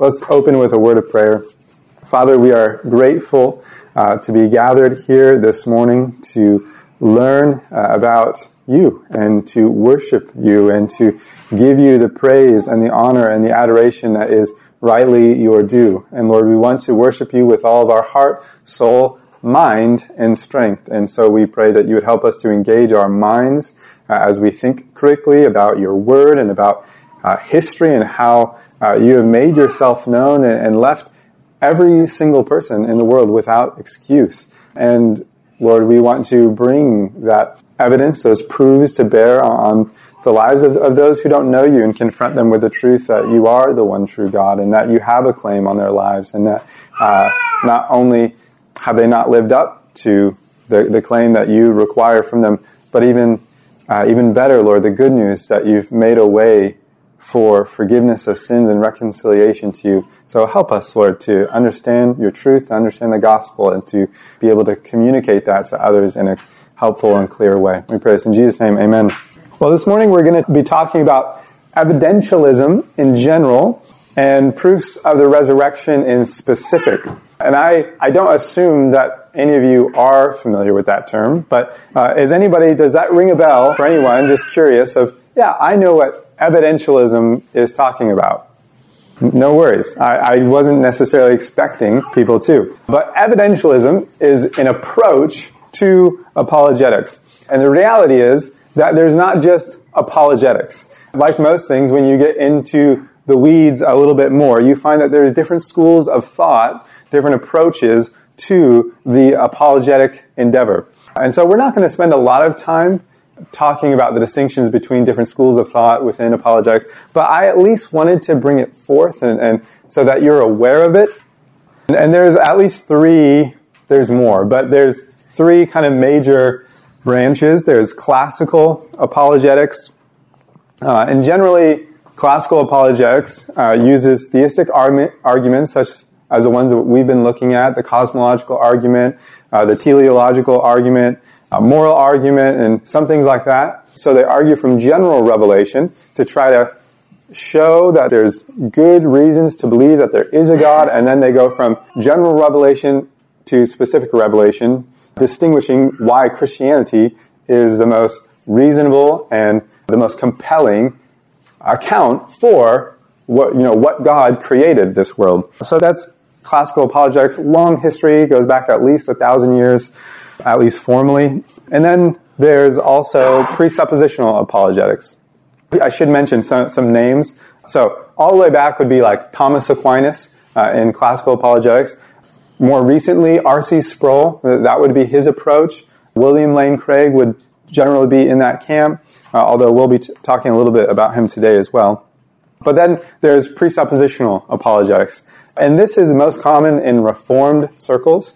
Let's open with a word of prayer. Father, we are grateful to be gathered here this morning to learn about you and to worship you and to give you the praise and the honor and the adoration that is rightly your due. And Lord, we want to worship you with all of our heart, soul, mind, and strength. And so we pray that you would help us to engage our minds as we think critically about your word and about history and how you have made yourself known and left every single person in the world without excuse. And Lord, we want to bring that evidence, those proofs to bear on the lives of those who don't know you and confront them with the truth that you are the one true God and that you have a claim on their lives and that not only have they not lived up to the claim that you require from them, but even better, Lord, the good news that you've made a way for forgiveness of sins and reconciliation to you. So help us, Lord, to understand your truth, to understand the gospel, and to be able to communicate that to others in a helpful and clear way. We pray this in Jesus' name, amen. Well, this morning we're going to be talking about evidentialism in general and proofs of the resurrection in specific. And I don't assume that any of you are familiar with that term, but does that ring a bell for anyone just curious of, yeah, I know what evidentialism is talking about? No worries. I wasn't necessarily expecting people to. But evidentialism is an approach to apologetics. And the reality is that there's not just apologetics. Like most things, when you get into the weeds a little bit more, you find that there's different schools of thought, different approaches to the apologetic endeavor. And so we're not going to spend a lot of time talking about the distinctions between different schools of thought within apologetics, but I at least wanted to bring it forth and so that you're aware of it. And there's at least three, there's more, but there's three kind of major branches. There's classical apologetics, and generally classical apologetics uses theistic arguments such as the ones that we've been looking at, the cosmological argument, the teleological argument, moral argument, and some things like that. So they argue from general revelation to try to show that there's good reasons to believe that there is a God, and then they go from general revelation to specific revelation, distinguishing why Christianity is the most reasonable and the most compelling account for what God created this world. So that's classical apologetics. Long history, goes back at least 1,000 years. At least formally. And then there's also presuppositional apologetics. I should mention some names. So all the way back would be like Thomas Aquinas in classical apologetics. More recently, R.C. Sproul, that would be his approach. William Lane Craig would generally be in that camp, although we'll be talking a little bit about him today as well. But then there's presuppositional apologetics. And this is most common in Reformed circles.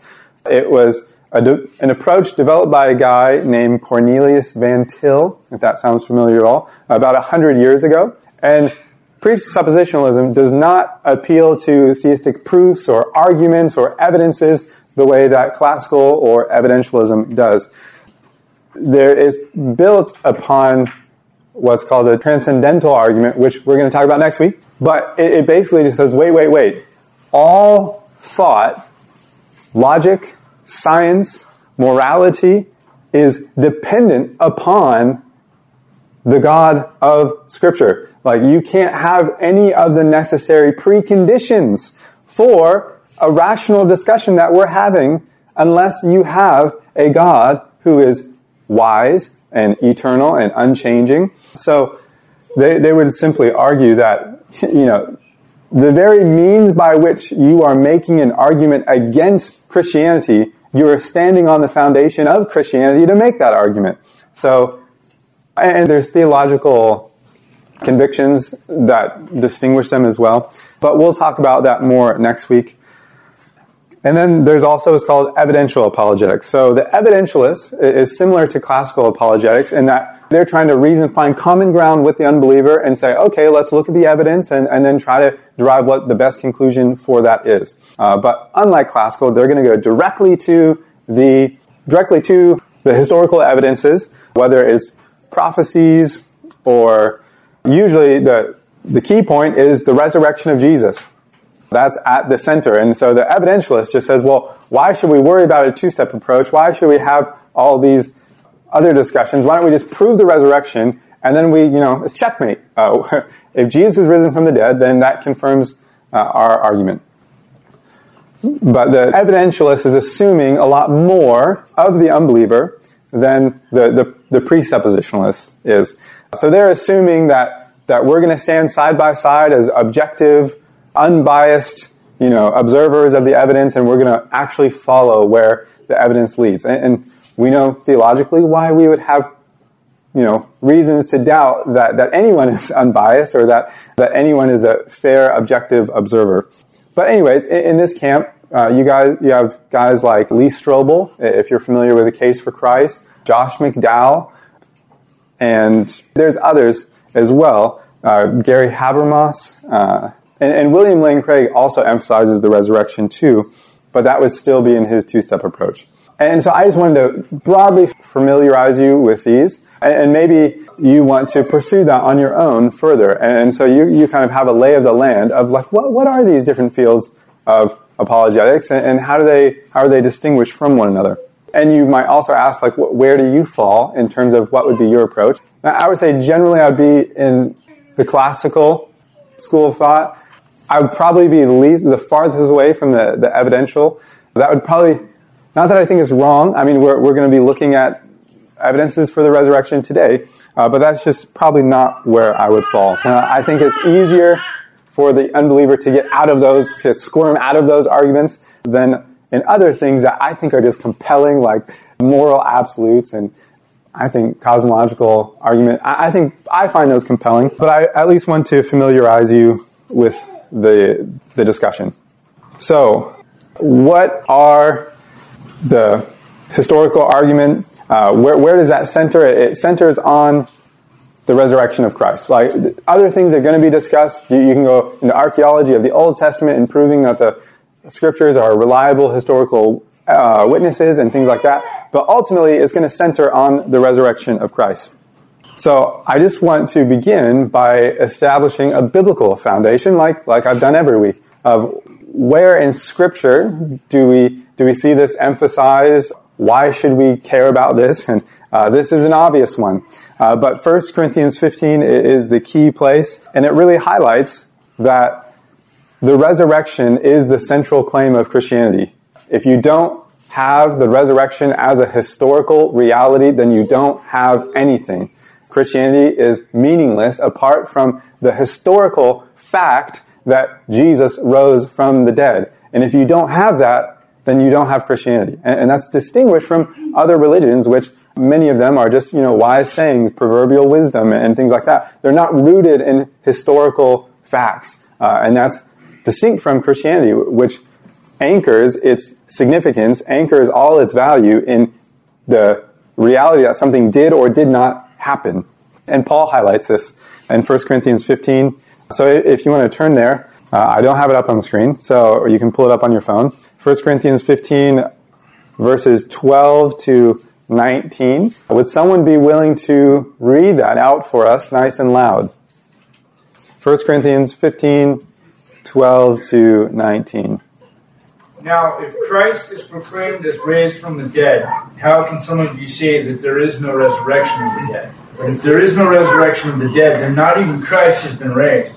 It was an approach developed by a guy named Cornelius Van Til, if that sounds familiar at all, about 100 years ago. And presuppositionalism does not appeal to theistic proofs or arguments or evidences the way that classical or evidentialism does. There is built upon what's called a transcendental argument, which we're going to talk about next week. But it basically just says, wait. All thought, logic, science, morality is dependent upon the God of Scripture. Like, you can't have any of the necessary preconditions for a rational discussion that we're having unless you have a God who is wise and eternal and unchanging. So they would simply argue that, the very means by which you are making an argument against Christianity, you are standing on the foundation of Christianity to make that argument. So, and there's theological convictions that distinguish them as well. But we'll talk about that more next week. And then there's also what's called evidential apologetics. So the evidentialist is similar to classical apologetics in that they're trying to reason, find common ground with the unbeliever and say, okay, let's look at the evidence and then try to derive what the best conclusion for that is. But unlike classical, they're going to go directly to the historical evidences, whether it's prophecies or usually the key point is the resurrection of Jesus. That's at the center. And so the evidentialist just says, well, why should we worry about a two-step approach? Why should we have all these other discussions? Why don't we just prove the resurrection, and then we, it's checkmate. If Jesus is risen from the dead, then that confirms our argument. But the evidentialist is assuming a lot more of the unbeliever than the presuppositionalist is. So they're assuming that we're going to stand side by side as objective, unbiased, observers of the evidence, and we're going to actually follow where the evidence leads. And we know theologically why we would have, reasons to doubt that anyone is unbiased or that anyone is a fair, objective observer. But anyways, in this camp, you have guys like Lee Strobel, if you're familiar with The Case for Christ, Josh McDowell, and there's others as well, Gary Habermas, and William Lane Craig also emphasizes the resurrection too, but that would still be in his two-step approach. And so I just wanted to broadly familiarize you with these, and maybe you want to pursue that on your own further. And so you kind of have a lay of the land of like, what are these different fields of apologetics, and how are they distinguished from one another? And you might also ask, like, where do you fall in terms of what would be your approach? Now, I would say generally I'd be in the classical school of thought. I would probably be the farthest away from the evidential. That would probably... Not that I think it's wrong. I mean, we're going to be looking at evidences for the resurrection today, but that's just probably not where I would fall. I think it's easier for the unbeliever to get out of those, to squirm out of those arguments than in other things that I think are just compelling, like moral absolutes and I think cosmological argument. I think I find those compelling, but I at least want to familiarize you with the discussion. So, what are the historical argument, where does that center? It centers on the resurrection of Christ. Like other things are going to be discussed. You can go into archaeology of the Old Testament and proving that the scriptures are reliable historical witnesses and things like that. But ultimately, it's going to center on the resurrection of Christ. So I just want to begin by establishing a biblical foundation, like I've done every week, of where in Scripture do we see this emphasized? Why should we care about this? And this is an obvious one. But 1 Corinthians 15 is the key place, and it really highlights that the resurrection is the central claim of Christianity. If you don't have the resurrection as a historical reality, then you don't have anything. Christianity is meaningless apart from the historical fact that Jesus rose from the dead. And if you don't have that, then you don't have Christianity. And that's distinguished from other religions, which many of them are just, wise sayings, proverbial wisdom, and things like that. They're not rooted in historical facts. And that's distinct from Christianity, which anchors its significance, anchors all its value in the reality that something did or did not happen. And Paul highlights this in 1 Corinthians 15. So if you want to turn there, I don't have it up on the screen, or you can pull it up on your phone. 1 Corinthians 15, verses 12 to 19. Would someone be willing to read that out for us nice and loud? 1 Corinthians 15, 12 to 19. Now, if Christ is proclaimed as raised from the dead, how can some of you say that there is no resurrection of the dead? But if there is no resurrection of the dead, then not even Christ has been raised.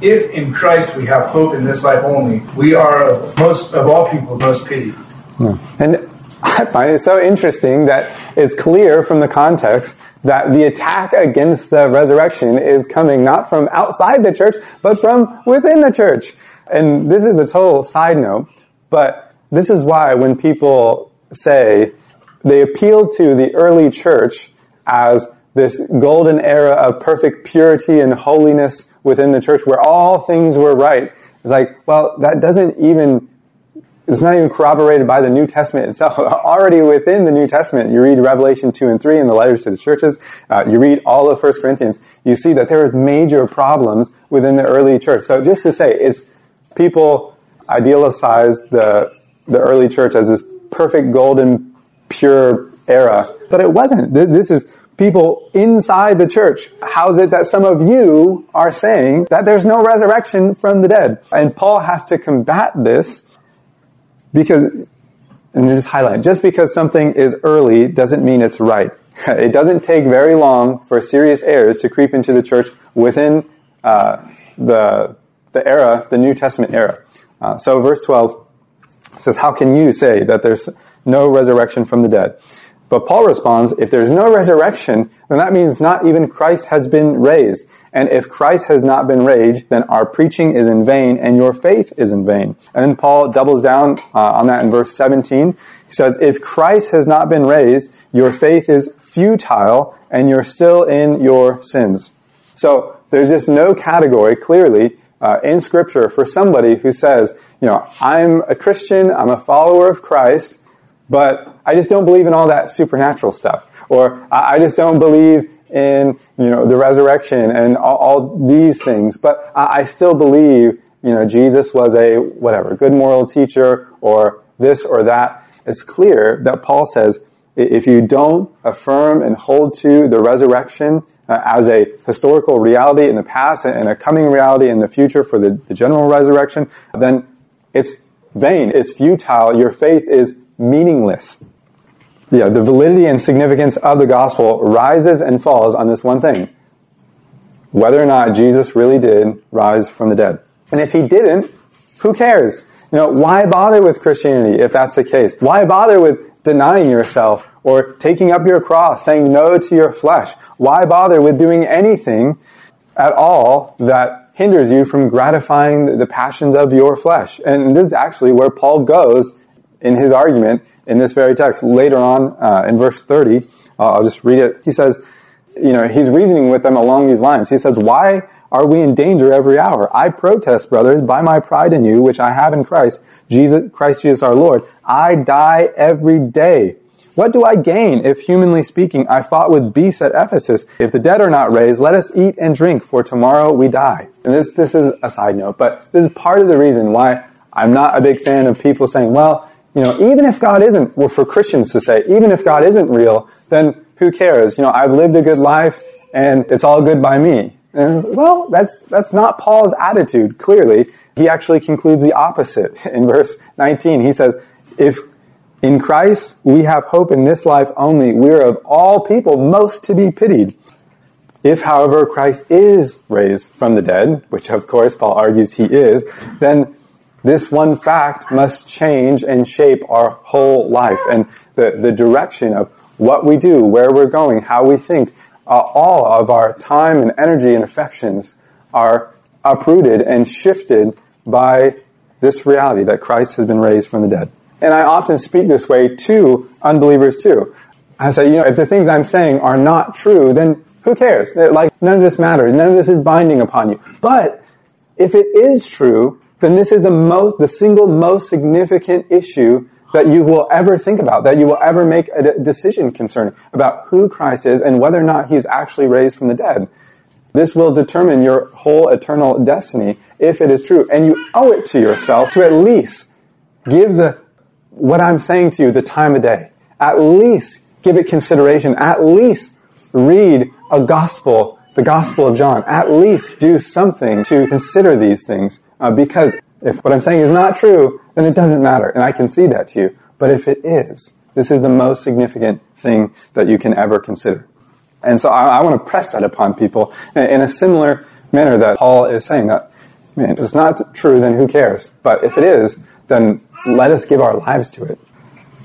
If in Christ we have hope in this life only, we are of all people most pitied. Yeah. And I find it so interesting that it's clear from the context that the attack against the resurrection is coming not from outside the church, but from within the church. And this is a total side note, but this is why when people say they appeal to the early church as this golden era of perfect purity and holiness within the church where all things were right. It's like, well, that doesn't even It's not even corroborated by the New Testament itself. Already within the New Testament, you read Revelation 2 and 3 in the letters to the churches. You read all of 1 Corinthians. You see that there was major problems within the early church. So just to say, it's people idealize the early church as this perfect, golden, pure era. But it wasn't. This is people inside the church. How is it that some of you are saying that there's no resurrection from the dead? And Paul has to combat this. Because, and just highlight, just because something is early doesn't mean it's right. It doesn't take very long for serious errors to creep into the church within the era, the New Testament era. So verse 12 says, how can you say that there's no resurrection from the dead? But Paul responds, if there's no resurrection, then that means not even Christ has been raised. And if Christ has not been raised, then our preaching is in vain and your faith is in vain. And then Paul doubles down on that in verse 17. He says, if Christ has not been raised, your faith is futile and you're still in your sins. So there's just no category, clearly, in Scripture for somebody who says, you know, I'm a Christian, I'm a follower of Christ, but I just don't believe in all that supernatural stuff. Or I just don't believe in, you know, the resurrection and all these things. But I still believe, you know, Jesus was a, whatever, good moral teacher or this or that. It's clear that Paul says, if you don't affirm and hold to the resurrection as a historical reality in the past and a coming reality in the future for the general resurrection, then it's vain, it's futile, your faith is meaningless. Yeah, the validity and significance of the gospel rises and falls on this one thing. Whether or not Jesus really did rise from the dead. And if he didn't, who cares? You know, why bother with Christianity if that's the case? Why bother with denying yourself or taking up your cross, saying no to your flesh? Why bother with doing anything at all that hinders you from gratifying the passions of your flesh? And this is actually where Paul goes in his argument, in this very text, later on in verse 30, I'll just read it. He says, you know, he's reasoning with them along these lines. He says, why are we in danger every hour? I protest, brothers, by my pride in you, which I have in Christ Jesus our Lord. I die every day. What do I gain if, humanly speaking, I fought with beasts at Ephesus? If the dead are not raised, let us eat and drink, for tomorrow we die. And this is a side note, but this is part of the reason why I'm not a big fan of people saying, well, you know, even if God isn't, well, for Christians to say, even if God isn't real, then who cares? You know, I've lived a good life, and it's all good by me. And, well, that's not Paul's attitude, clearly. He actually concludes the opposite. In verse 19, he says, if in Christ we have hope in this life only, we are of all people most to be pitied. If, however, Christ is raised from the dead, which, of course, Paul argues he is, then this one fact must change and shape our whole life. And the direction of what we do, where we're going, how we think, all of our time and energy and affections are uprooted and shifted by this reality that Christ has been raised from the dead. And I often speak this way to unbelievers too. I say, you know, if the things I'm saying are not true, then who cares? Like, none of this matters. None of this is binding upon you. But if it is true, then this is the single most significant issue that you will ever think about, that you will ever make a decision concerning, about who Christ is and whether or not he's actually raised from the dead. This will determine your whole eternal destiny if it is true. And you owe it to yourself to at least give what I'm saying to you the time of day. At least give it consideration. At least read the Gospel of John. At least do something to consider these things. Because if what I'm saying is not true, then it doesn't matter. And I can see that to you. But if it is, this is the most significant thing that you can ever consider. And so I want to press that upon people in a similar manner that Paul is saying that, man, if it's not true, then who cares? But if it is, then let us give our lives to it.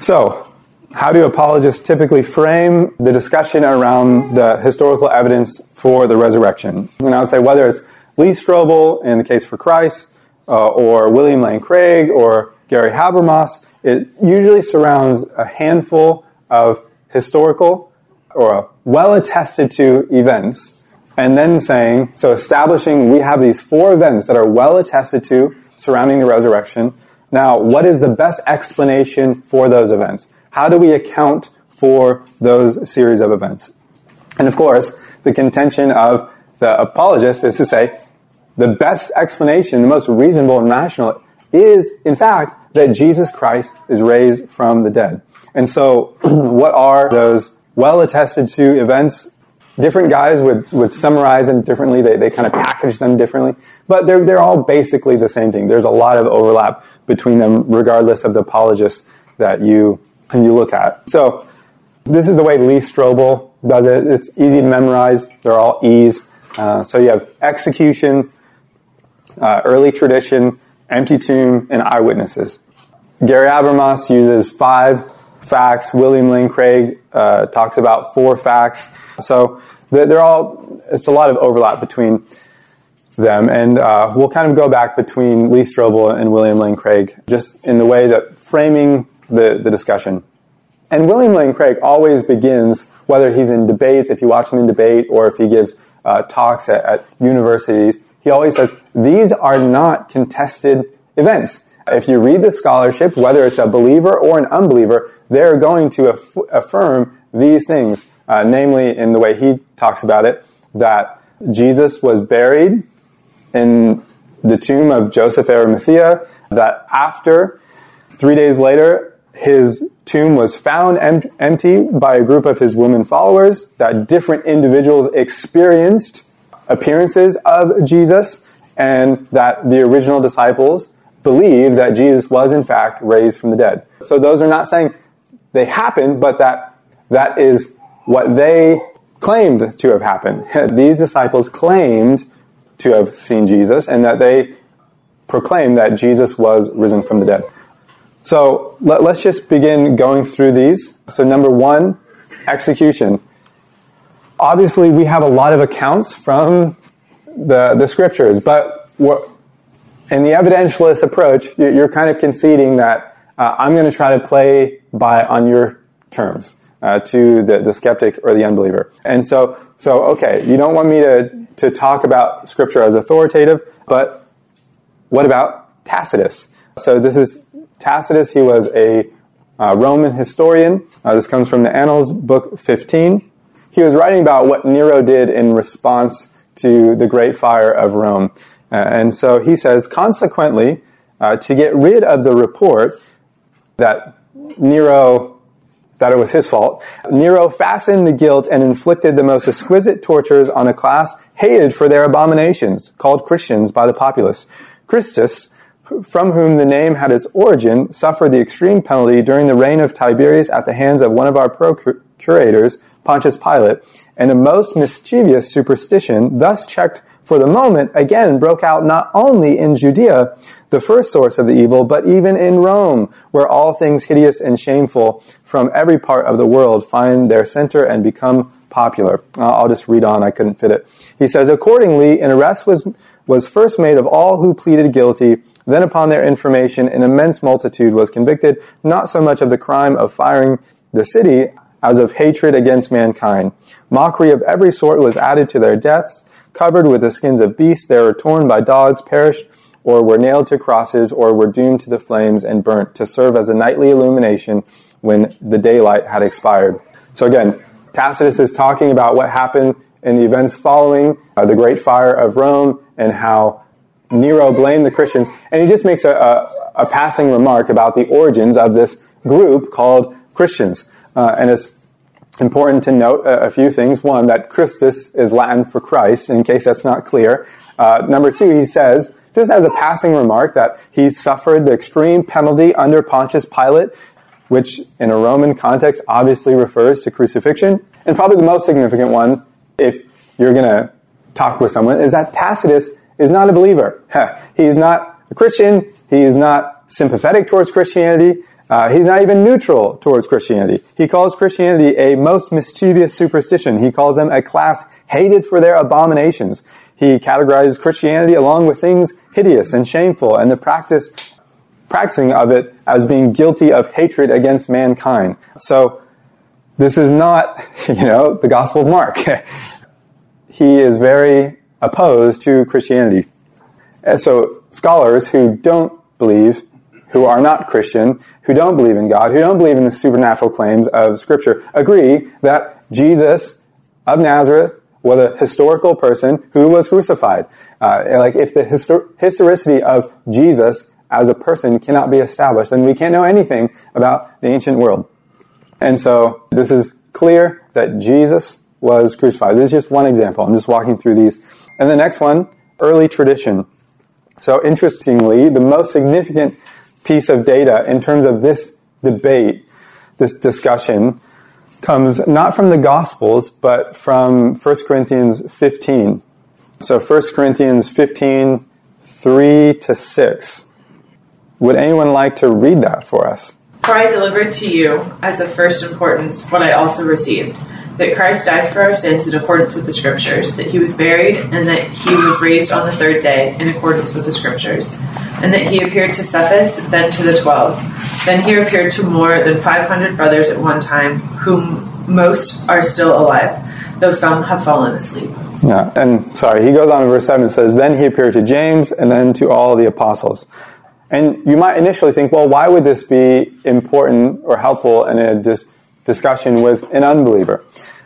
So, how do apologists typically frame the discussion around the historical evidence for the resurrection? And I would say whether it's Lee Strobel in the case for Christ, or William Lane Craig, or Gary Habermas, it usually surrounds a handful of historical or well-attested to events, and then saying, so establishing we have these four events that are well-attested to surrounding the resurrection, Now, what is the best explanation for those events? How do we account for those series of events? And of course, the contention of the apologists is to say the best explanation, the most reasonable and rational, is, in fact, that Jesus Christ is raised from the dead. And so, what are those well-attested to events? Different guys would summarize them differently. They kind of package them differently. But they're all basically the same thing. There's a lot of overlap between them, regardless of the apologists that you look at. So, this is the way Lee Strobel does it. It's easy to memorize. They're all E's. So you have execution, early tradition, empty tomb, and eyewitnesses. Gary Habermas uses 5 facts. William Lane Craig talks about 4 facts. So they're all, it's a lot of overlap between them. And we'll kind of go back between Lee Strobel and William Lane Craig, just in the way that framing the discussion. And William Lane Craig always begins, whether he's in debates, if you watch him in debate, or if he gives talks at universities, he always says, these are not contested events. If you read the scholarship, whether it's a believer or an unbeliever, they're going to affirm these things, namely in the way he talks about it, that Jesus was buried in the tomb of Joseph of Arimathea, that after, 3 days later, his tomb was found empty by a group of his women followers, that different individuals experienced appearances of Jesus, and that the original disciples believed that Jesus was in fact raised from the dead. So those are not saying they happened, but that is what they claimed to have happened. These disciples claimed to have seen Jesus, and that they proclaimed that Jesus was risen from the dead. So let's just begin going through these. So number 1, execution. Obviously, we have a lot of accounts from the scriptures, but in the evidentialist approach, you're kind of conceding that I'm going to try to play by on your terms to the skeptic or the unbeliever. And so okay, you don't want me to talk about scripture as authoritative, but what about Tacitus? So this is Tacitus. He was a Roman historian. This comes from the Annals, Book 15. He was writing about what Nero did in response to the Great Fire of Rome. And so he says, consequently, to get rid of the report that that it was his fault, Nero fastened the guilt and inflicted the most exquisite tortures on a class hated for their abominations, called Christians by the populace. Christus, from whom the name had its origin, suffered the extreme penalty during the reign of Tiberius at the hands of one of our procurators, Pontius Pilate, and a most mischievous superstition, thus checked for the moment, again broke out not only in Judea, the first source of the evil, but even in Rome, where all things hideous and shameful from every part of the world find their center and become popular. I'll just read on, I couldn't fit it. He says, accordingly, an arrest was first made of all who pleaded guilty. Then upon their information, an immense multitude was convicted, not so much of the crime of firing the city as of hatred against mankind. Mockery of every sort was added to their deaths. Covered with the skins of beasts, they were torn by dogs, perished, or were nailed to crosses, or were doomed to the flames and burnt, to serve as a nightly illumination when the daylight had expired. So again, Tacitus is talking about what happened in the events following the Great Fire of Rome, and how Nero blamed the Christians, and he just makes a passing remark about the origins of this group called Christians. And it's important to note a few things. One, that Christus is Latin for Christ, in case that's not clear. Number 2, he says, just as a passing remark, that he suffered the extreme penalty under Pontius Pilate, which in a Roman context obviously refers to crucifixion. And probably the most significant one, if you're going to talk with someone, is that Tacitus is not a believer. He's not a Christian. He is not sympathetic towards Christianity. He's not even neutral towards Christianity. He calls Christianity a most mischievous superstition. He calls them a class hated for their abominations. He categorizes Christianity along with things hideous and shameful, and the practicing of it as being guilty of hatred against mankind. So this is not, the Gospel of Mark. He is very opposed to Christianity. So scholars who don't believe who are not Christian, who don't believe in God, who don't believe in the supernatural claims of Scripture, agree that Jesus of Nazareth was a historical person who was crucified. If the historicity of Jesus as a person cannot be established, then we can't know anything about the ancient world. And so this is clear that Jesus was crucified. This is just one example. I'm just walking through these. And the next one, early tradition. So interestingly, the most significant piece of data in terms of this debate, this discussion, comes not from the Gospels, but from 1 Corinthians 15. So 1 Corinthians 15, 3-6. Would anyone like to read that for us? For I delivered to you as of first importance what I also received, that Christ died for our sins in accordance with the Scriptures, that he was buried, and that he was raised on the third day in accordance with the Scriptures, and that he appeared to Cephas, then to the 12. Then he appeared to more than 500 brothers at one time, whom most are still alive, though some have fallen asleep. Yeah, and sorry, he goes on in verse 7 and says, then he appeared to James, and then to all the apostles. And you might initially think, well, why would this be important or helpful in a discussion with an unbeliever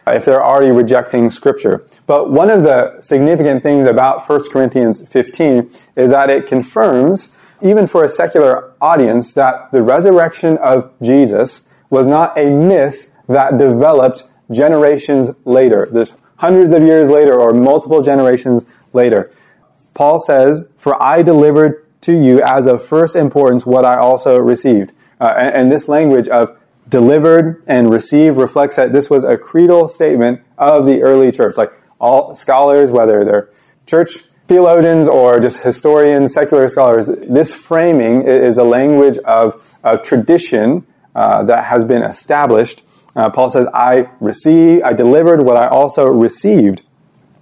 if they're already rejecting Scripture? But one of the significant things about 1 Corinthians 15 is that it confirms, even for a secular audience, that the resurrection of Jesus was not a myth that developed generations later. There's hundreds of years later or multiple generations later. Paul says, for I delivered to you as of first importance what I also received. And this language of delivered and received reflects that this was a creedal statement of the early church. Like all scholars, whether they're church theologians or just historians, secular scholars, this framing is a language of tradition that has been established. Paul says, I delivered what I also received.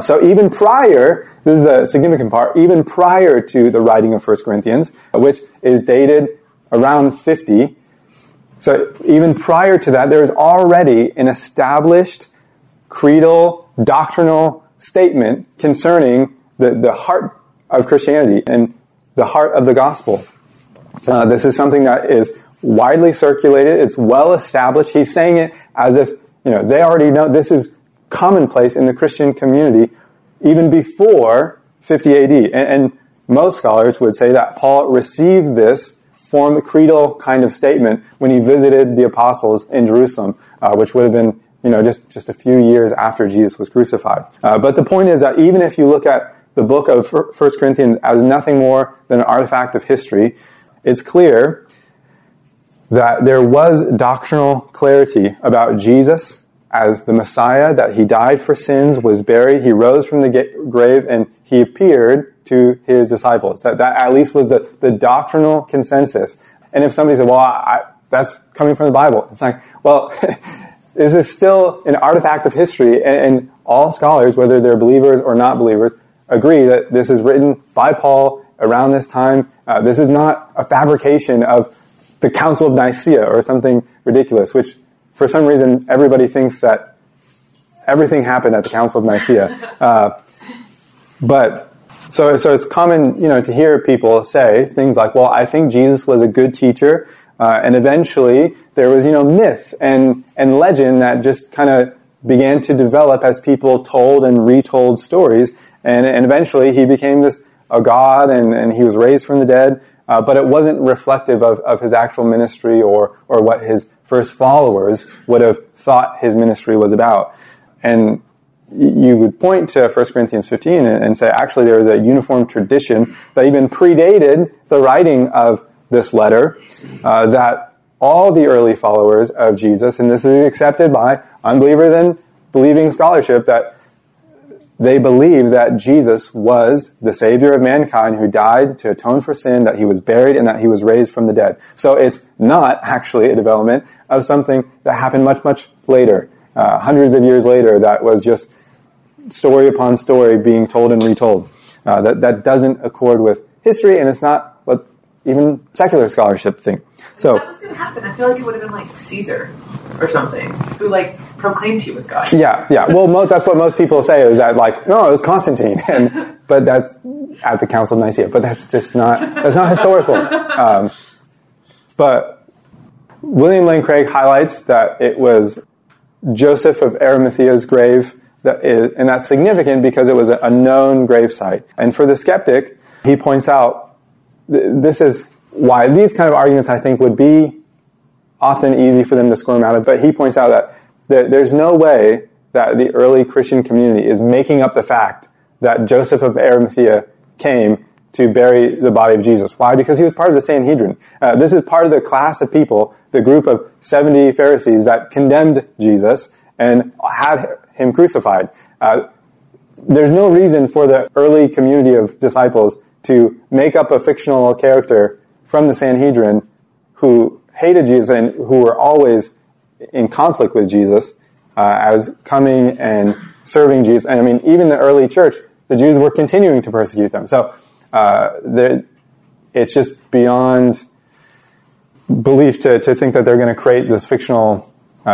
So even prior, this is a significant part, even prior to the writing of 1 Corinthians, which is dated around 50, so even prior to that, there is already an established creedal, doctrinal statement concerning the heart of Christianity and the heart of the gospel. This is something that is widely circulated. It's well established. He's saying it as if they already know. This is commonplace in the Christian community even before 50 AD. And most scholars would say that Paul received this form a creedal kind of statement when he visited the apostles in Jerusalem, which would have been just a few years after Jesus was crucified. But the point is that even if you look at the book of 1 Corinthians as nothing more than an artifact of history, it's clear that there was doctrinal clarity about Jesus as the Messiah, that he died for sins, was buried, he rose from the grave, and he appeared to his disciples. That at least was the doctrinal consensus. And if somebody said, well, that's coming from the Bible, it's like, well, this is still an artifact of history, and all scholars, whether they're believers or not believers, agree that this is written by Paul around this time. This is not a fabrication of the Council of Nicaea or something ridiculous, which for some reason everybody thinks that everything happened at the Council of Nicaea. So it's common, to hear people say things like, well, I think Jesus was a good teacher, and eventually there was, myth and legend that just kind of began to develop as people told and retold stories, and eventually he became a god, and he was raised from the dead, but it wasn't reflective of his actual ministry or what his first followers would have thought his ministry was about. And you would point to 1 Corinthians 15 and say, actually, there is a uniform tradition that even predated the writing of this letter, that all the early followers of Jesus, and this is accepted by unbelievers and believing scholarship, that they believe that Jesus was the Savior of mankind who died to atone for sin, that he was buried, and that he was raised from the dead. So it's not actually a development of something that happened much, much later, hundreds of years later, that was just story upon story being told and retold. That doesn't accord with history, and it's not what even secular scholarship think. So that was going to happen. I feel like it would have been like Caesar or something, who proclaimed he was God. Yeah. Well, that's what most people say, is that no, it was Constantine, but that's at the Council of Nicaea. But that's not historical. But William Lane Craig highlights that it was Joseph of Arimathea's grave, and that's significant because it was a known gravesite. And for the skeptic, he points out, this is why these kind of arguments, I think, would be often easy for them to squirm out of, but he points out that there's no way that the early Christian community is making up the fact that Joseph of Arimathea came to bury the body of Jesus. Why? Because he was part of the Sanhedrin. This is part of the class of people, the group of 70 Pharisees that condemned Jesus and had him crucified. There's no reason for the early community of disciples to make up a fictional character from the Sanhedrin who hated Jesus and who were always in conflict with Jesus as coming and serving Jesus. And I mean, even the early church, the Jews were continuing to persecute them. So it's just beyond belief to think that they're going to create this fictional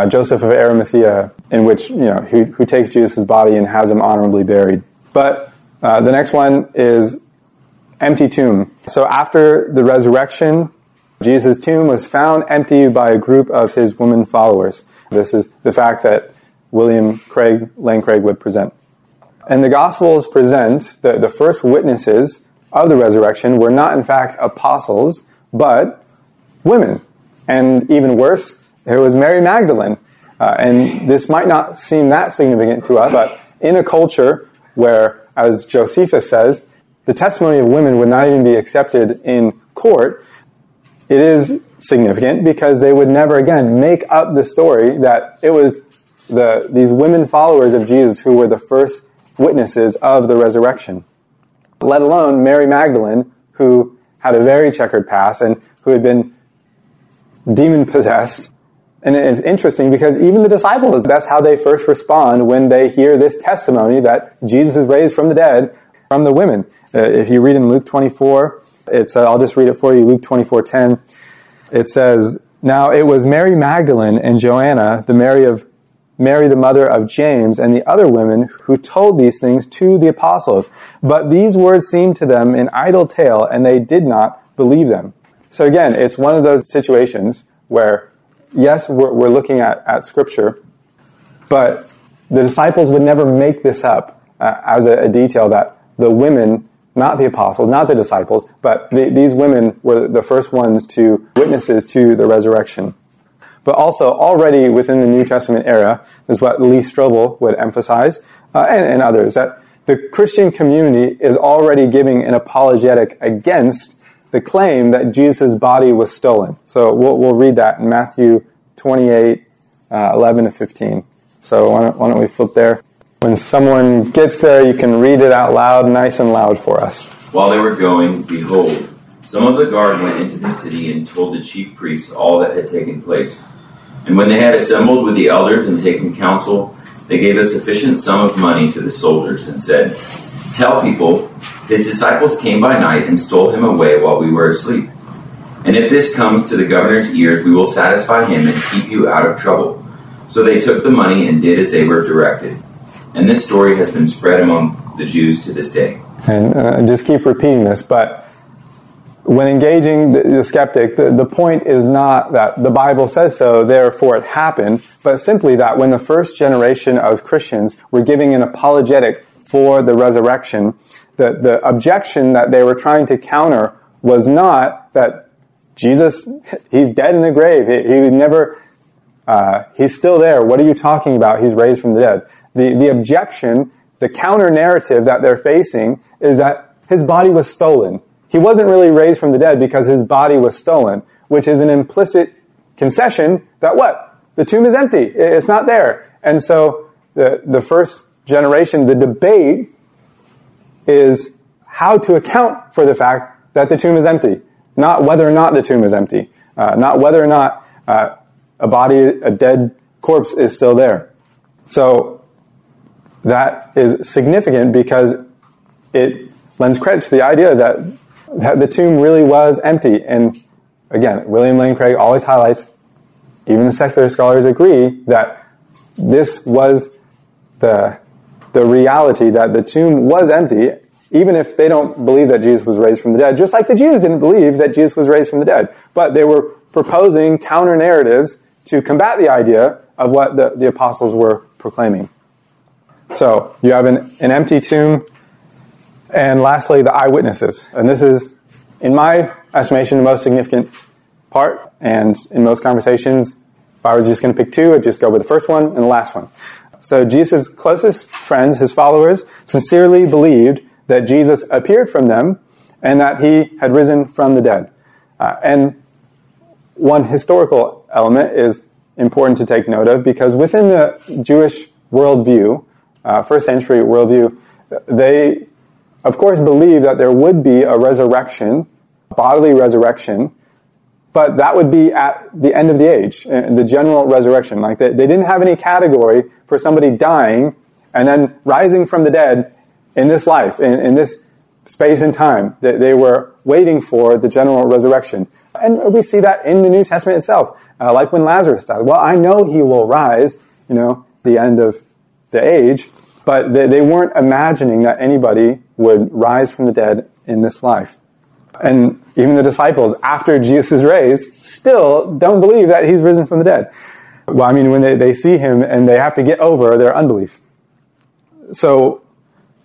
Joseph of Arimathea in which, who takes Jesus' body and has him honorably buried. But the next one is empty tomb. So after the resurrection, Jesus' tomb was found empty by a group of his women followers. This is the fact that William Lane Craig would present. And the Gospels present the first witnesses of the resurrection were not, in fact, apostles, but women. And even worse, there was Mary Magdalene. And this might not seem that significant to us, but in a culture where, as Josephus says, the testimony of women would not even be accepted in court, it is significant because they would never again make up the story that it was these women followers of Jesus who were the first witnesses of the resurrection, let alone Mary Magdalene, who had a very checkered past and who had been demon-possessed. And it's interesting because even the disciples, that's how they first respond when they hear this testimony that Jesus is raised from the dead from the women. If you read in Luke 24, I'll just read it for you, Luke 24:10. It says, "Now it was Mary Magdalene and Joanna, the Mary of Mary, the mother of James, and the other women who told these things to the apostles. But these words seemed to them an idle tale, and they did not believe them." So again, it's one of those situations where, yes, we're looking at Scripture, but the disciples would never make this up as a detail that the women, not the apostles, not the disciples, but these women were the first ones to witnesses to the resurrection. But also already within the New Testament era, is what Lee Strobel would emphasize, and others, that the Christian community is already giving an apologetic against the claim that Jesus' body was stolen. So we'll read that in Matthew 28, 11-15. So why don't we flip there? When someone gets there, you can read it out loud, nice and loud for us. "While they were going, behold, some of the guard went into the city and told the chief priests all that had taken place. And when they had assembled with the elders and taken counsel, they gave a sufficient sum of money to the soldiers and said, 'Tell people, his disciples came by night and stole him away while we were asleep. And if this comes to the governor's ears, we will satisfy him and keep you out of trouble.' So they took the money and did as they were directed. And this story has been spread among the Jews to this day." And just keep repeating this, but when engaging the skeptic, the point is not that the Bible says so, therefore it happened, but simply that when the first generation of Christians were giving an apologetic for the resurrection, the objection that they were trying to counter was not that Jesus, he's dead in the grave, he's still there, what are you talking about, he's raised from the dead. The objection, the counter-narrative that they're facing is that his body was stolen. He wasn't really raised from the dead because his body was stolen, which is an implicit concession that what? The tomb is empty. It's not there. And so the first generation, the debate is how to account for the fact that the tomb is empty, not whether or not the tomb is empty, not whether or not a dead corpse is still there. So that is significant because it lends credit to the idea that the tomb really was empty. And again, William Lane Craig always highlights, even the secular scholars agree, that this was the reality, that the tomb was empty, even if they don't believe that Jesus was raised from the dead, just like the Jews didn't believe that Jesus was raised from the dead. But they were proposing counter-narratives to combat the idea of what the apostles were proclaiming. So you have an empty tomb, and lastly, the eyewitnesses. And this is, in my estimation, the most significant part, and in most conversations, if I was just going to pick two, I'd just go with the first one and the last one. So Jesus' closest friends, his followers, sincerely believed that Jesus appeared from them and that he had risen from the dead. And one historical element is important to take note of, because within the Jewish worldview, first century worldview, they, of course, believed that there would be a resurrection, bodily resurrection, but that would be at the end of the age, the general resurrection. Like they didn't have any category for somebody dying and then rising from the dead in this life, in this space and time. They were waiting for the general resurrection. And we see that in the New Testament itself, like when Lazarus died. Well, I know he will rise, the end of the age, but they weren't imagining that anybody would rise from the dead in this life. And even the disciples, after Jesus is raised, still don't believe that he's risen from the dead. Well, I mean, when they see him and they have to get over their unbelief. So,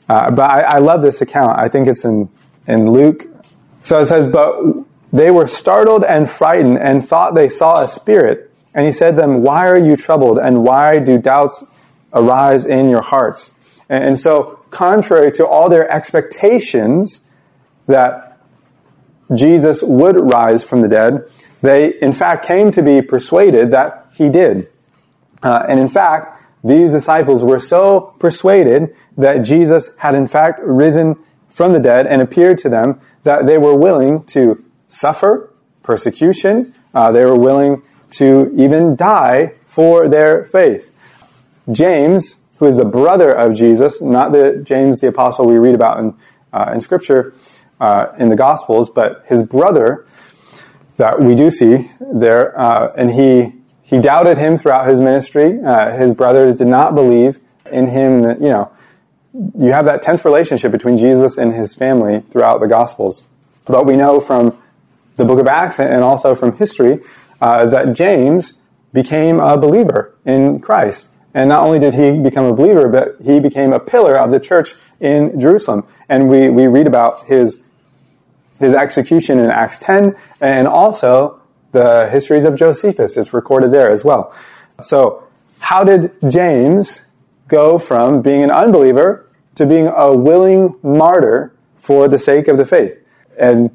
but I love this account. I think it's in Luke. So it says, "But they were startled and frightened and thought they saw a spirit. And he said to them, 'Why are you troubled? And why do doubts arise in your hearts?'" And so, contrary to all their expectations that Jesus would rise from the dead, they, in fact, came to be persuaded that he did. And in fact, these disciples were so persuaded that Jesus had, in fact, risen from the dead and appeared to them that they were willing to suffer persecution. They were willing to even die for their faith. James, who is the brother of Jesus, not the James the apostle we read about in Scripture, in the Gospels, but his brother that we do see there, and he doubted him throughout his ministry. His brothers did not believe in him. That, you have that tense relationship between Jesus and his family throughout the Gospels. But we know from the book of Acts and also from history that James became a believer in Christ. And not only did he become a believer, but he became a pillar of the church in Jerusalem. And we read about his execution in Acts 10, and also the histories of Josephus. It's recorded there as well. So how did James go from being an unbeliever to being a willing martyr for the sake of the faith? And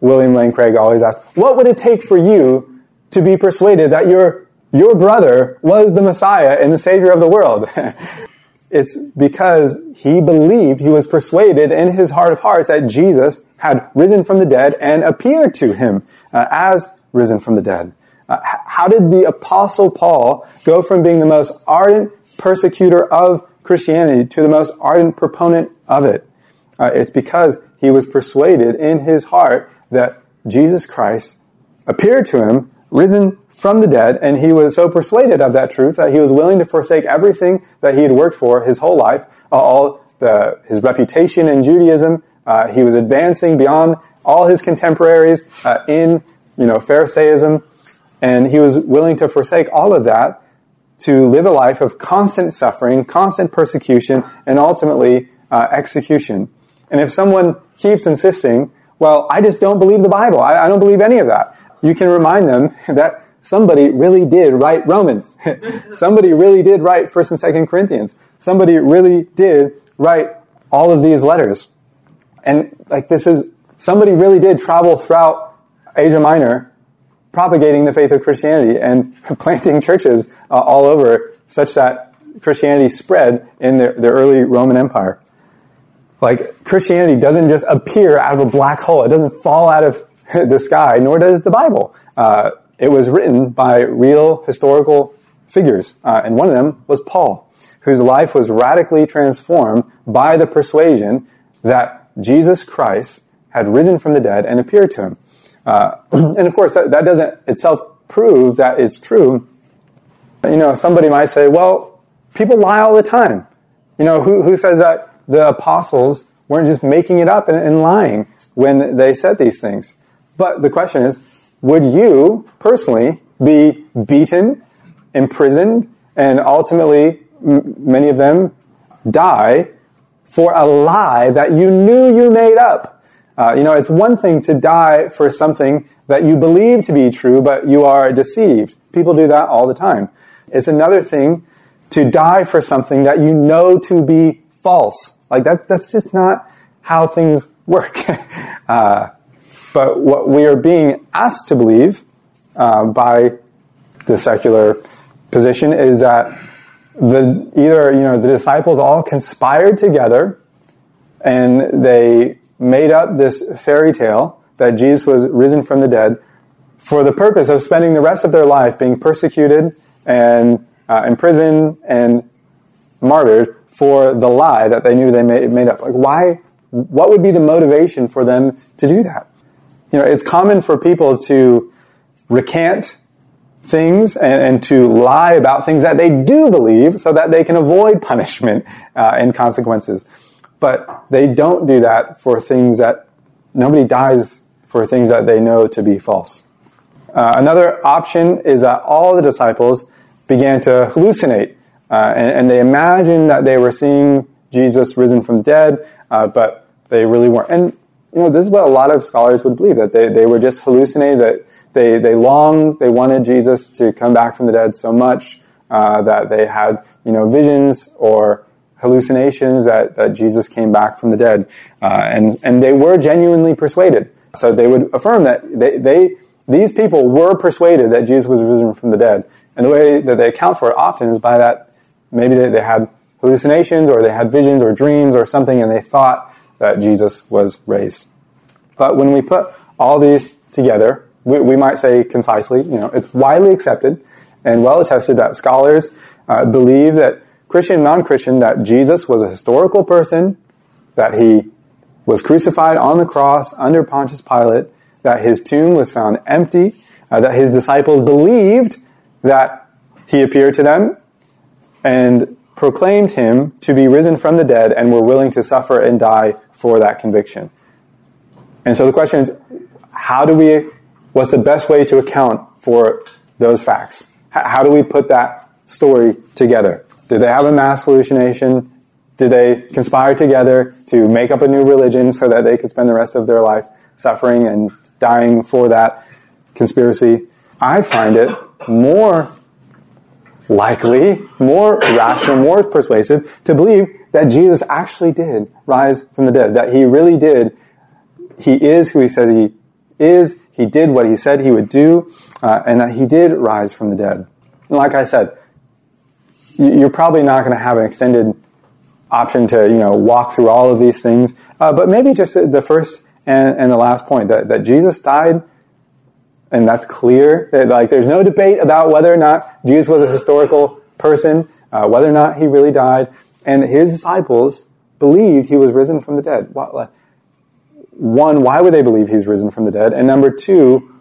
William Lane Craig always asked, what would it take for you to be persuaded that your brother was the Messiah and the Savior of the world? It's because he believed, he was persuaded in his heart of hearts that Jesus had risen from the dead and appeared to him as risen from the dead. How did the Apostle Paul go from being the most ardent persecutor of Christianity to the most ardent proponent of it? It's because he was persuaded in his heart that Jesus Christ appeared to him, risen from the dead, and he was so persuaded of that truth that he was willing to forsake everything that he had worked for his whole life, his reputation in Judaism. He was advancing beyond all his contemporaries in Pharisaism, and he was willing to forsake all of that to live a life of constant suffering, constant persecution, and ultimately execution. And if someone keeps insisting, well, I just don't believe the Bible, I don't believe any of that, you can remind them that somebody really did write Romans. Somebody really did write 1st and 2nd Corinthians. Somebody really did write all of these letters. And somebody really did travel throughout Asia Minor propagating the faith of Christianity and planting churches all over, such that Christianity spread in the early Roman Empire. Christianity doesn't just appear out of a black hole. It doesn't fall out of the sky, nor does the Bible. It was written by real historical figures, and one of them was Paul, whose life was radically transformed by the persuasion that Jesus Christ had risen from the dead and appeared to him. And of course, that doesn't itself prove that it's true. Somebody might say, well, people lie all the time. Who says that the apostles weren't just making it up and lying when they said these things? But the question is, would you personally be beaten, imprisoned, and ultimately, many of them die for a lie that you knew you made up? It's one thing to die for something that you believe to be true, but you are deceived. People do that all the time. It's another thing to die for something that you know to be false. Like that's just not how things work. But what we are being asked to believe by the secular position is that the disciples all conspired together and they made up this fairy tale that Jesus was risen from the dead for the purpose of spending the rest of their life being persecuted and imprisoned and martyred for the lie that they knew they made up. Like, why? What would be the motivation for them to do that? It's common for people to recant things and to lie about things that they do believe so that they can avoid punishment and consequences. But they don't do that for things that nobody dies for things that they know to be false. Another option is that all the disciples began to hallucinate, and they imagined that they were seeing Jesus risen from the dead, but they really weren't. And this is what a lot of scholars would believe, that they were just hallucinating, that they wanted Jesus to come back from the dead so much that they had visions or hallucinations that Jesus came back from the dead, and they were genuinely persuaded. So they would affirm that these people were persuaded that Jesus was risen from the dead. And the way that they account for it often is by that maybe they had hallucinations or they had visions or dreams or something, and they thought that Jesus was raised. But when we put all these together, we might say concisely, it's widely accepted and well attested that scholars believe that Christian and non-Christian, that Jesus was a historical person, that he was crucified on the cross under Pontius Pilate, that his tomb was found empty, that his disciples believed that he appeared to them and proclaimed him to be risen from the dead and were willing to suffer and die for that conviction. And so the question is, what's the best way to account for those facts? How do we put that story together? Did they have a mass hallucination? Did they conspire together to make up a new religion so that they could spend the rest of their life suffering and dying for that conspiracy? I find it more likely, more rational, more persuasive to believe that Jesus actually did rise from the dead, that he really did. He is who he says he is. He did what he said he would do, and that he did rise from the dead. And like I said, you're probably not going to have an extended option to walk through all of these things, but maybe just the first and the last point, that Jesus died, and that's clear. Like, there's no debate about whether or not Jesus was a historical person, whether or not he really died, and his disciples believed he was risen from the dead. One, why would they believe he's risen from the dead? And number two,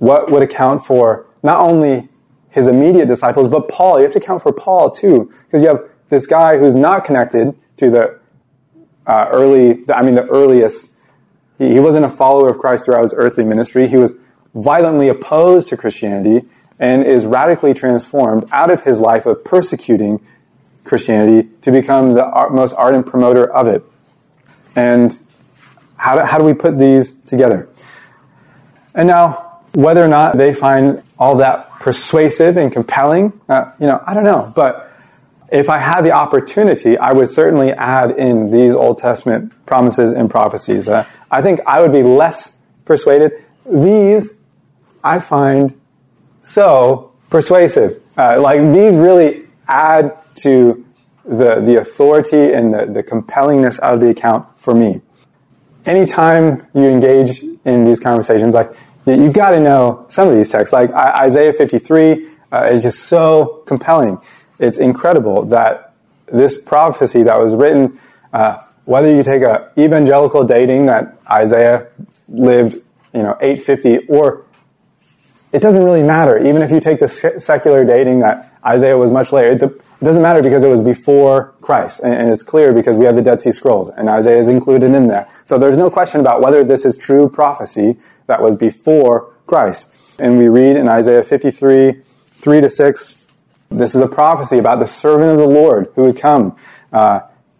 what would account for not only his immediate disciples, but Paul? You have to account for Paul too, because you have this guy who's not connected to the earliest. He wasn't a follower of Christ throughout his earthly ministry. He was violently opposed to Christianity and is radically transformed out of his life of persecuting Christianity to become the most ardent promoter of it. And how do we put these together? And now, whether or not they find all that persuasive and compelling, I don't know. But if I had the opportunity, I would certainly add in these Old Testament promises and prophecies. I think I would be less persuaded. These I find so persuasive. These really add to the authority and the compellingness of the account for me. Anytime you engage in these conversations, you've got to know some of these texts. Like Isaiah 53 is just so compelling. It's incredible that this prophecy that was written, whether you take a evangelical dating that Isaiah lived 850, or it doesn't really matter. Even if you take the secular dating that Isaiah was much later, it doesn't matter because it was before Christ. And it's clear because we have the Dead Sea Scrolls, and Isaiah is included in that. So there's no question about whether this is true prophecy that was before Christ. And we read in Isaiah 53, 3-6, this is a prophecy about the servant of the Lord who would come.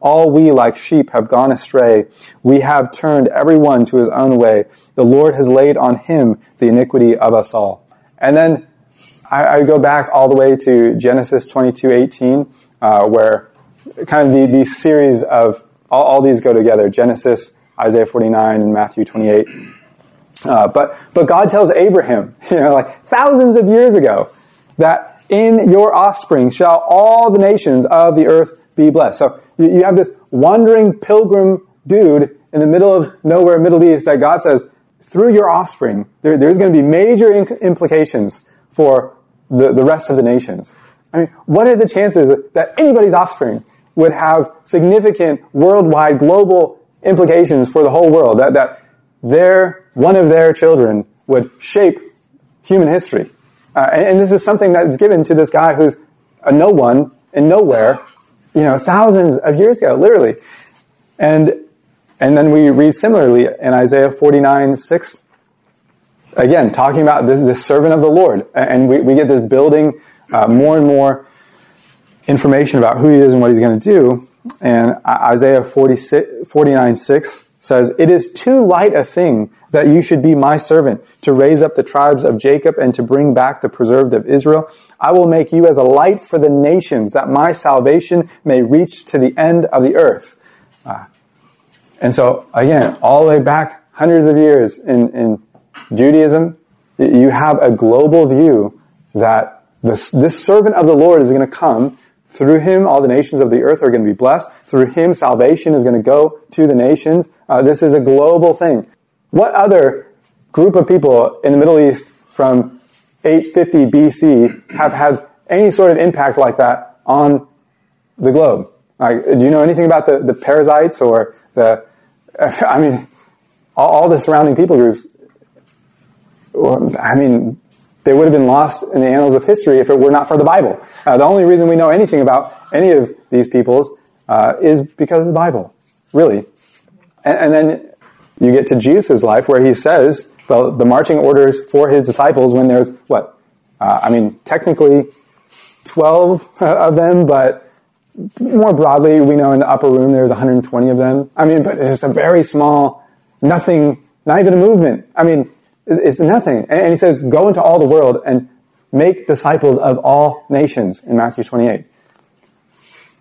All we like sheep have gone astray. We have turned every one to his own way. The Lord has laid on him the iniquity of us all. And then I go back all the way to Genesis 22:18, where kind of the series of all these go together, Genesis, Isaiah 49, and Matthew 28. But God tells Abraham, like thousands of years ago, that in your offspring shall all the nations of the earth be blessed. So you have this wandering pilgrim dude in the middle of nowhere, Middle East, that God says, through your offspring, there's going to be major implications for the rest of the nations. I mean, what are the chances that anybody's offspring would have significant worldwide global implications for the whole world, that one of their children would shape human history? And this is something that's given to this guy who's a no one and nowhere, thousands of years ago, literally. And then we read similarly in Isaiah 49:6, again, talking about this servant of the Lord. And we get this building more and more information about who he is and what he's going to do. And Isaiah 49:6 says, "It is too light a thing that you should be my servant, to raise up the tribes of Jacob and to bring back the preserved of Israel. I will make you as a light for the nations, that my salvation may reach to the end of the earth." And so, again, all the way back hundreds of years in Judaism, you have a global view that this servant of the Lord is going to come. Through him, all the nations of the earth are going to be blessed. Through him, salvation is going to go to the nations. This is a global thing. What other group of people in the Middle East from 850 BC have had any sort of impact like that on the globe? Do you know anything about the Perizzites or all the surrounding people groups? They would have been lost in the annals of history if it were not for the Bible. The only reason we know anything about any of these peoples is because of the Bible, really. And then you get to Jesus' life, where he says the marching orders for his disciples when there's, technically 12 of them, but more broadly, we know in the upper room there's 120 of them. But it's a very small, nothing, not even a movement. It's nothing. And he says, go into all the world and make disciples of all nations in Matthew 28.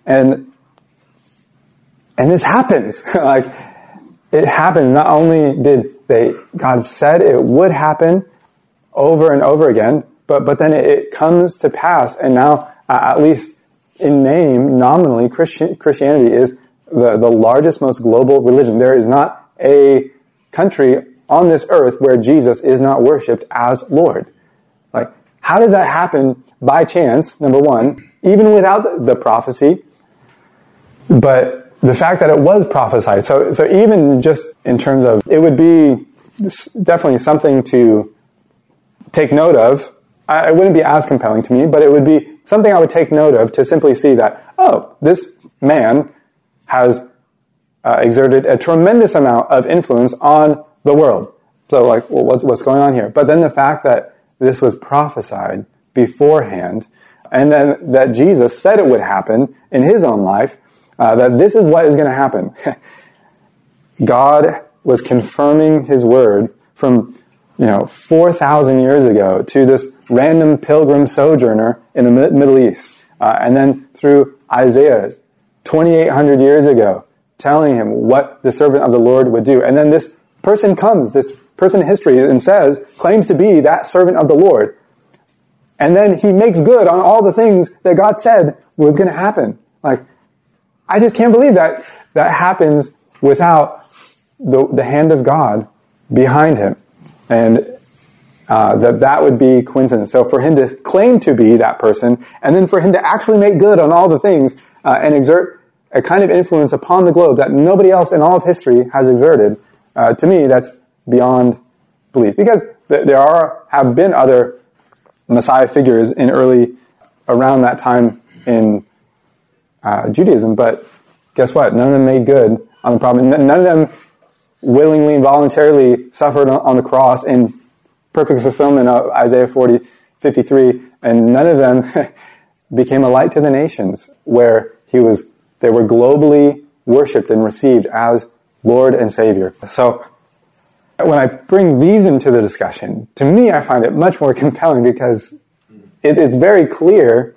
And this happens. It happens. Not only did God said it would happen over and over again, but then it comes to pass. And now, at least in name, nominally, Christianity is the largest, most global religion. There is not a country on this earth where Jesus is not worshipped as Lord. How does that happen by chance, number one, even without the prophecy? But the fact that it was prophesied, so even just in terms of, it would be definitely something to take note of. It wouldn't be as compelling to me, but it would be something I would take note of, to simply see that, this man has exerted a tremendous amount of influence on the world. So what's going on here? But then the fact that this was prophesied beforehand, and then that Jesus said it would happen in his own life, that this is what is going to happen. God was confirming his word from 4,000 years ago to this random pilgrim sojourner in the Middle East. And then through Isaiah 2,800 years ago, telling him what the servant of the Lord would do. And then this person in history, and claims to be that servant of the Lord. And then he makes good on all the things that God said was going to happen. I just can't believe that that happens without the hand of God behind him. And That would be coincidence. So for him to claim to be that person, and then for him to actually make good on all the things and exert a kind of influence upon the globe that nobody else in all of history has exerted, to me, that's beyond belief. Because there have been other Messiah figures around that time in Judaism, but guess what? None of them made good on the problem. None of them willingly and voluntarily suffered on the cross in perfect fulfillment of Isaiah 40:53, and none of them became a light to the nations, where they were globally worshipped and received as Lord and Savior. So when I bring these into the discussion, to me I find it much more compelling, because it's very clear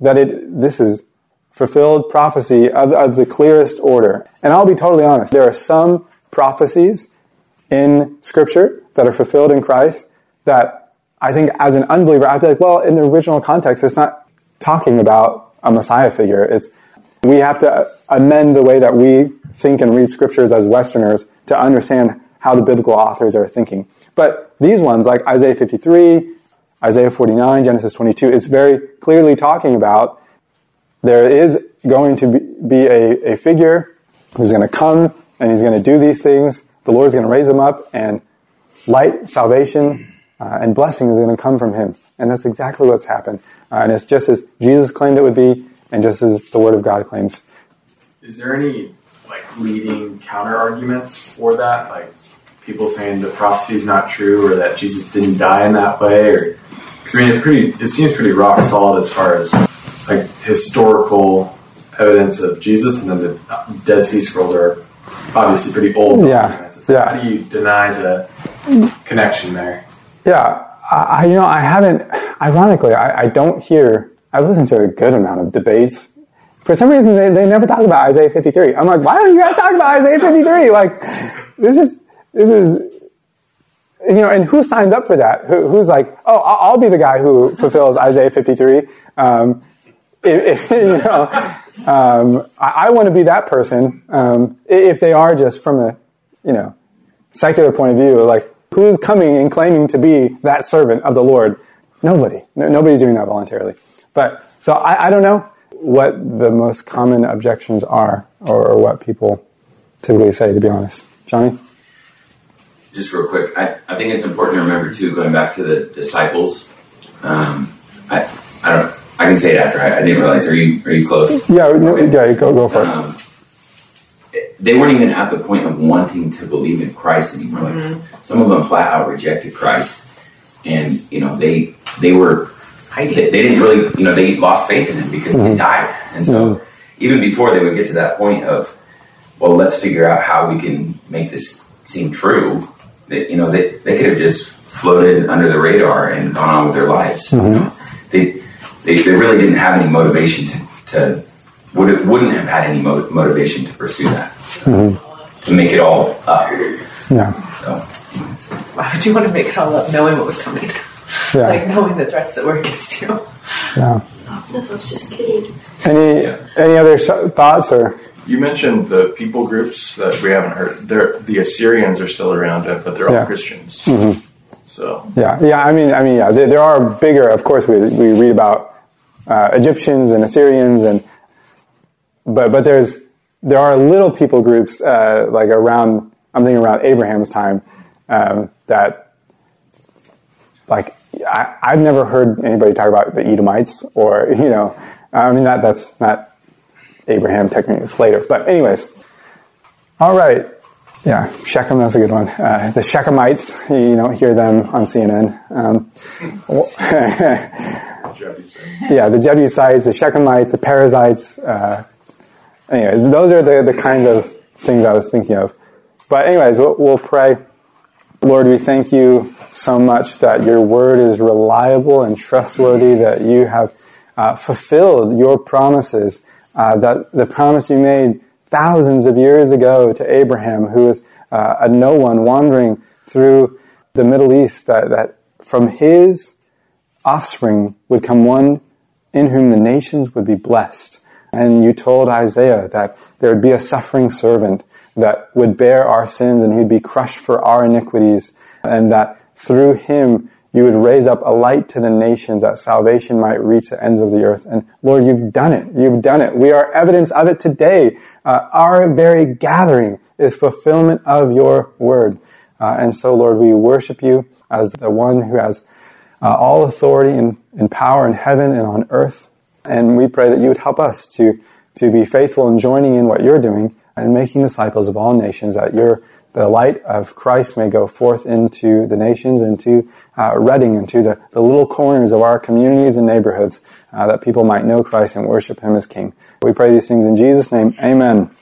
that this is fulfilled prophecy of the clearest order. And I'll be totally honest, there are some prophecies in Scripture that are fulfilled in Christ that I think as an unbeliever, I'd be like, well, in the original context, it's not talking about a Messiah figure. We have to amend the way that we think and read Scriptures as Westerners to understand how the biblical authors are thinking. But these ones, like Isaiah 53, Isaiah 49, Genesis 22, it's very clearly talking about there is going to be a figure who's going to come and he's going to do these things. The Lord's going to raise him up, and light, salvation, and blessing is going to come from him. And that's exactly what's happened. And it's just as Jesus claimed it would be, and just as the Word of God claims. Is there any leading counter-arguments for that? People saying the prophecy is not true, or that Jesus didn't die in that way? It seems pretty rock solid as far as historical evidence of Jesus, and then the Dead Sea Scrolls are obviously pretty old. Yeah. How do you deny the connection there? Yeah. I've listened to a good amount of debates. For some reason, they never talk about Isaiah 53. I'm like, why don't you guys talk about Isaiah 53? This is, and who signs up for that? Who's like, oh, I'll be the guy who fulfills Isaiah 53. I want to be that person. If they are just from a, secular point of view, who's coming and claiming to be that servant of the Lord? Nobody. Nobody's doing that voluntarily. But, so I don't know what the most common objections are, or what people typically say, to be honest. Johnny? Just real quick, I think it's important to remember, too, going back to the disciples. I don't know. I can say it after. I didn't realize. Are you close? Yeah, okay. Go for it. They weren't even at the point of wanting to believe in Christ anymore. Mm-hmm. Some of them flat out rejected Christ, and they didn't really they lost faith in him because they died. And so even before they would get to that point of, well, let's figure out how we can make this seem true, they could have just floated under the radar and gone on with their lives. Mm-hmm. They really didn't have any motivation wouldn't have had any motivation to pursue that, to make it all up. Yeah. So, why would you want to make it all up knowing what was coming? Yeah. Knowing the threats that were against you. Yeah. No, I was just kidding. Any other thoughts? Or you mentioned the people groups that we haven't heard. The Assyrians are still around, but they're all Christians. Mm-hmm. So. Yeah. I mean, there are bigger. Of course, we read about Egyptians and Assyrians, but there are little people groups around. I'm thinking around Abraham's time that I've never heard anybody talk about the Edomites, or that's not Abraham technically, it's later. But anyways, all right. Yeah, Shechem, that's a good one. The Shechemites, you don't hear them on CNN. The Jebusites, the Shechemites, the Perizzites. Anyways, those are the kinds of things I was thinking of. But anyways, we'll pray. Lord, we thank you so much that your word is reliable and trustworthy, that you have fulfilled your promises, that the promise you made thousands of years ago to Abraham, who was a no one wandering through the Middle East, that from his offspring would come one in whom the nations would be blessed. And you told Isaiah that there would be a suffering servant that would bear our sins, and he'd be crushed for our iniquities, and that through him You would raise up a light to the nations that salvation might reach the ends of the earth. And Lord, you've done it. You've done it. We are evidence of it today. Our very gathering is fulfillment of your word. And so, Lord, we worship you as the one who has all authority and power in heaven and on earth. And we pray that you would help us to be faithful in joining in what you're doing and making disciples of all nations, that the light of Christ may go forth into the nations, into Reading, into the little corners of our communities and neighborhoods, that people might know Christ and worship him as King. We pray these things in Jesus' name. Amen.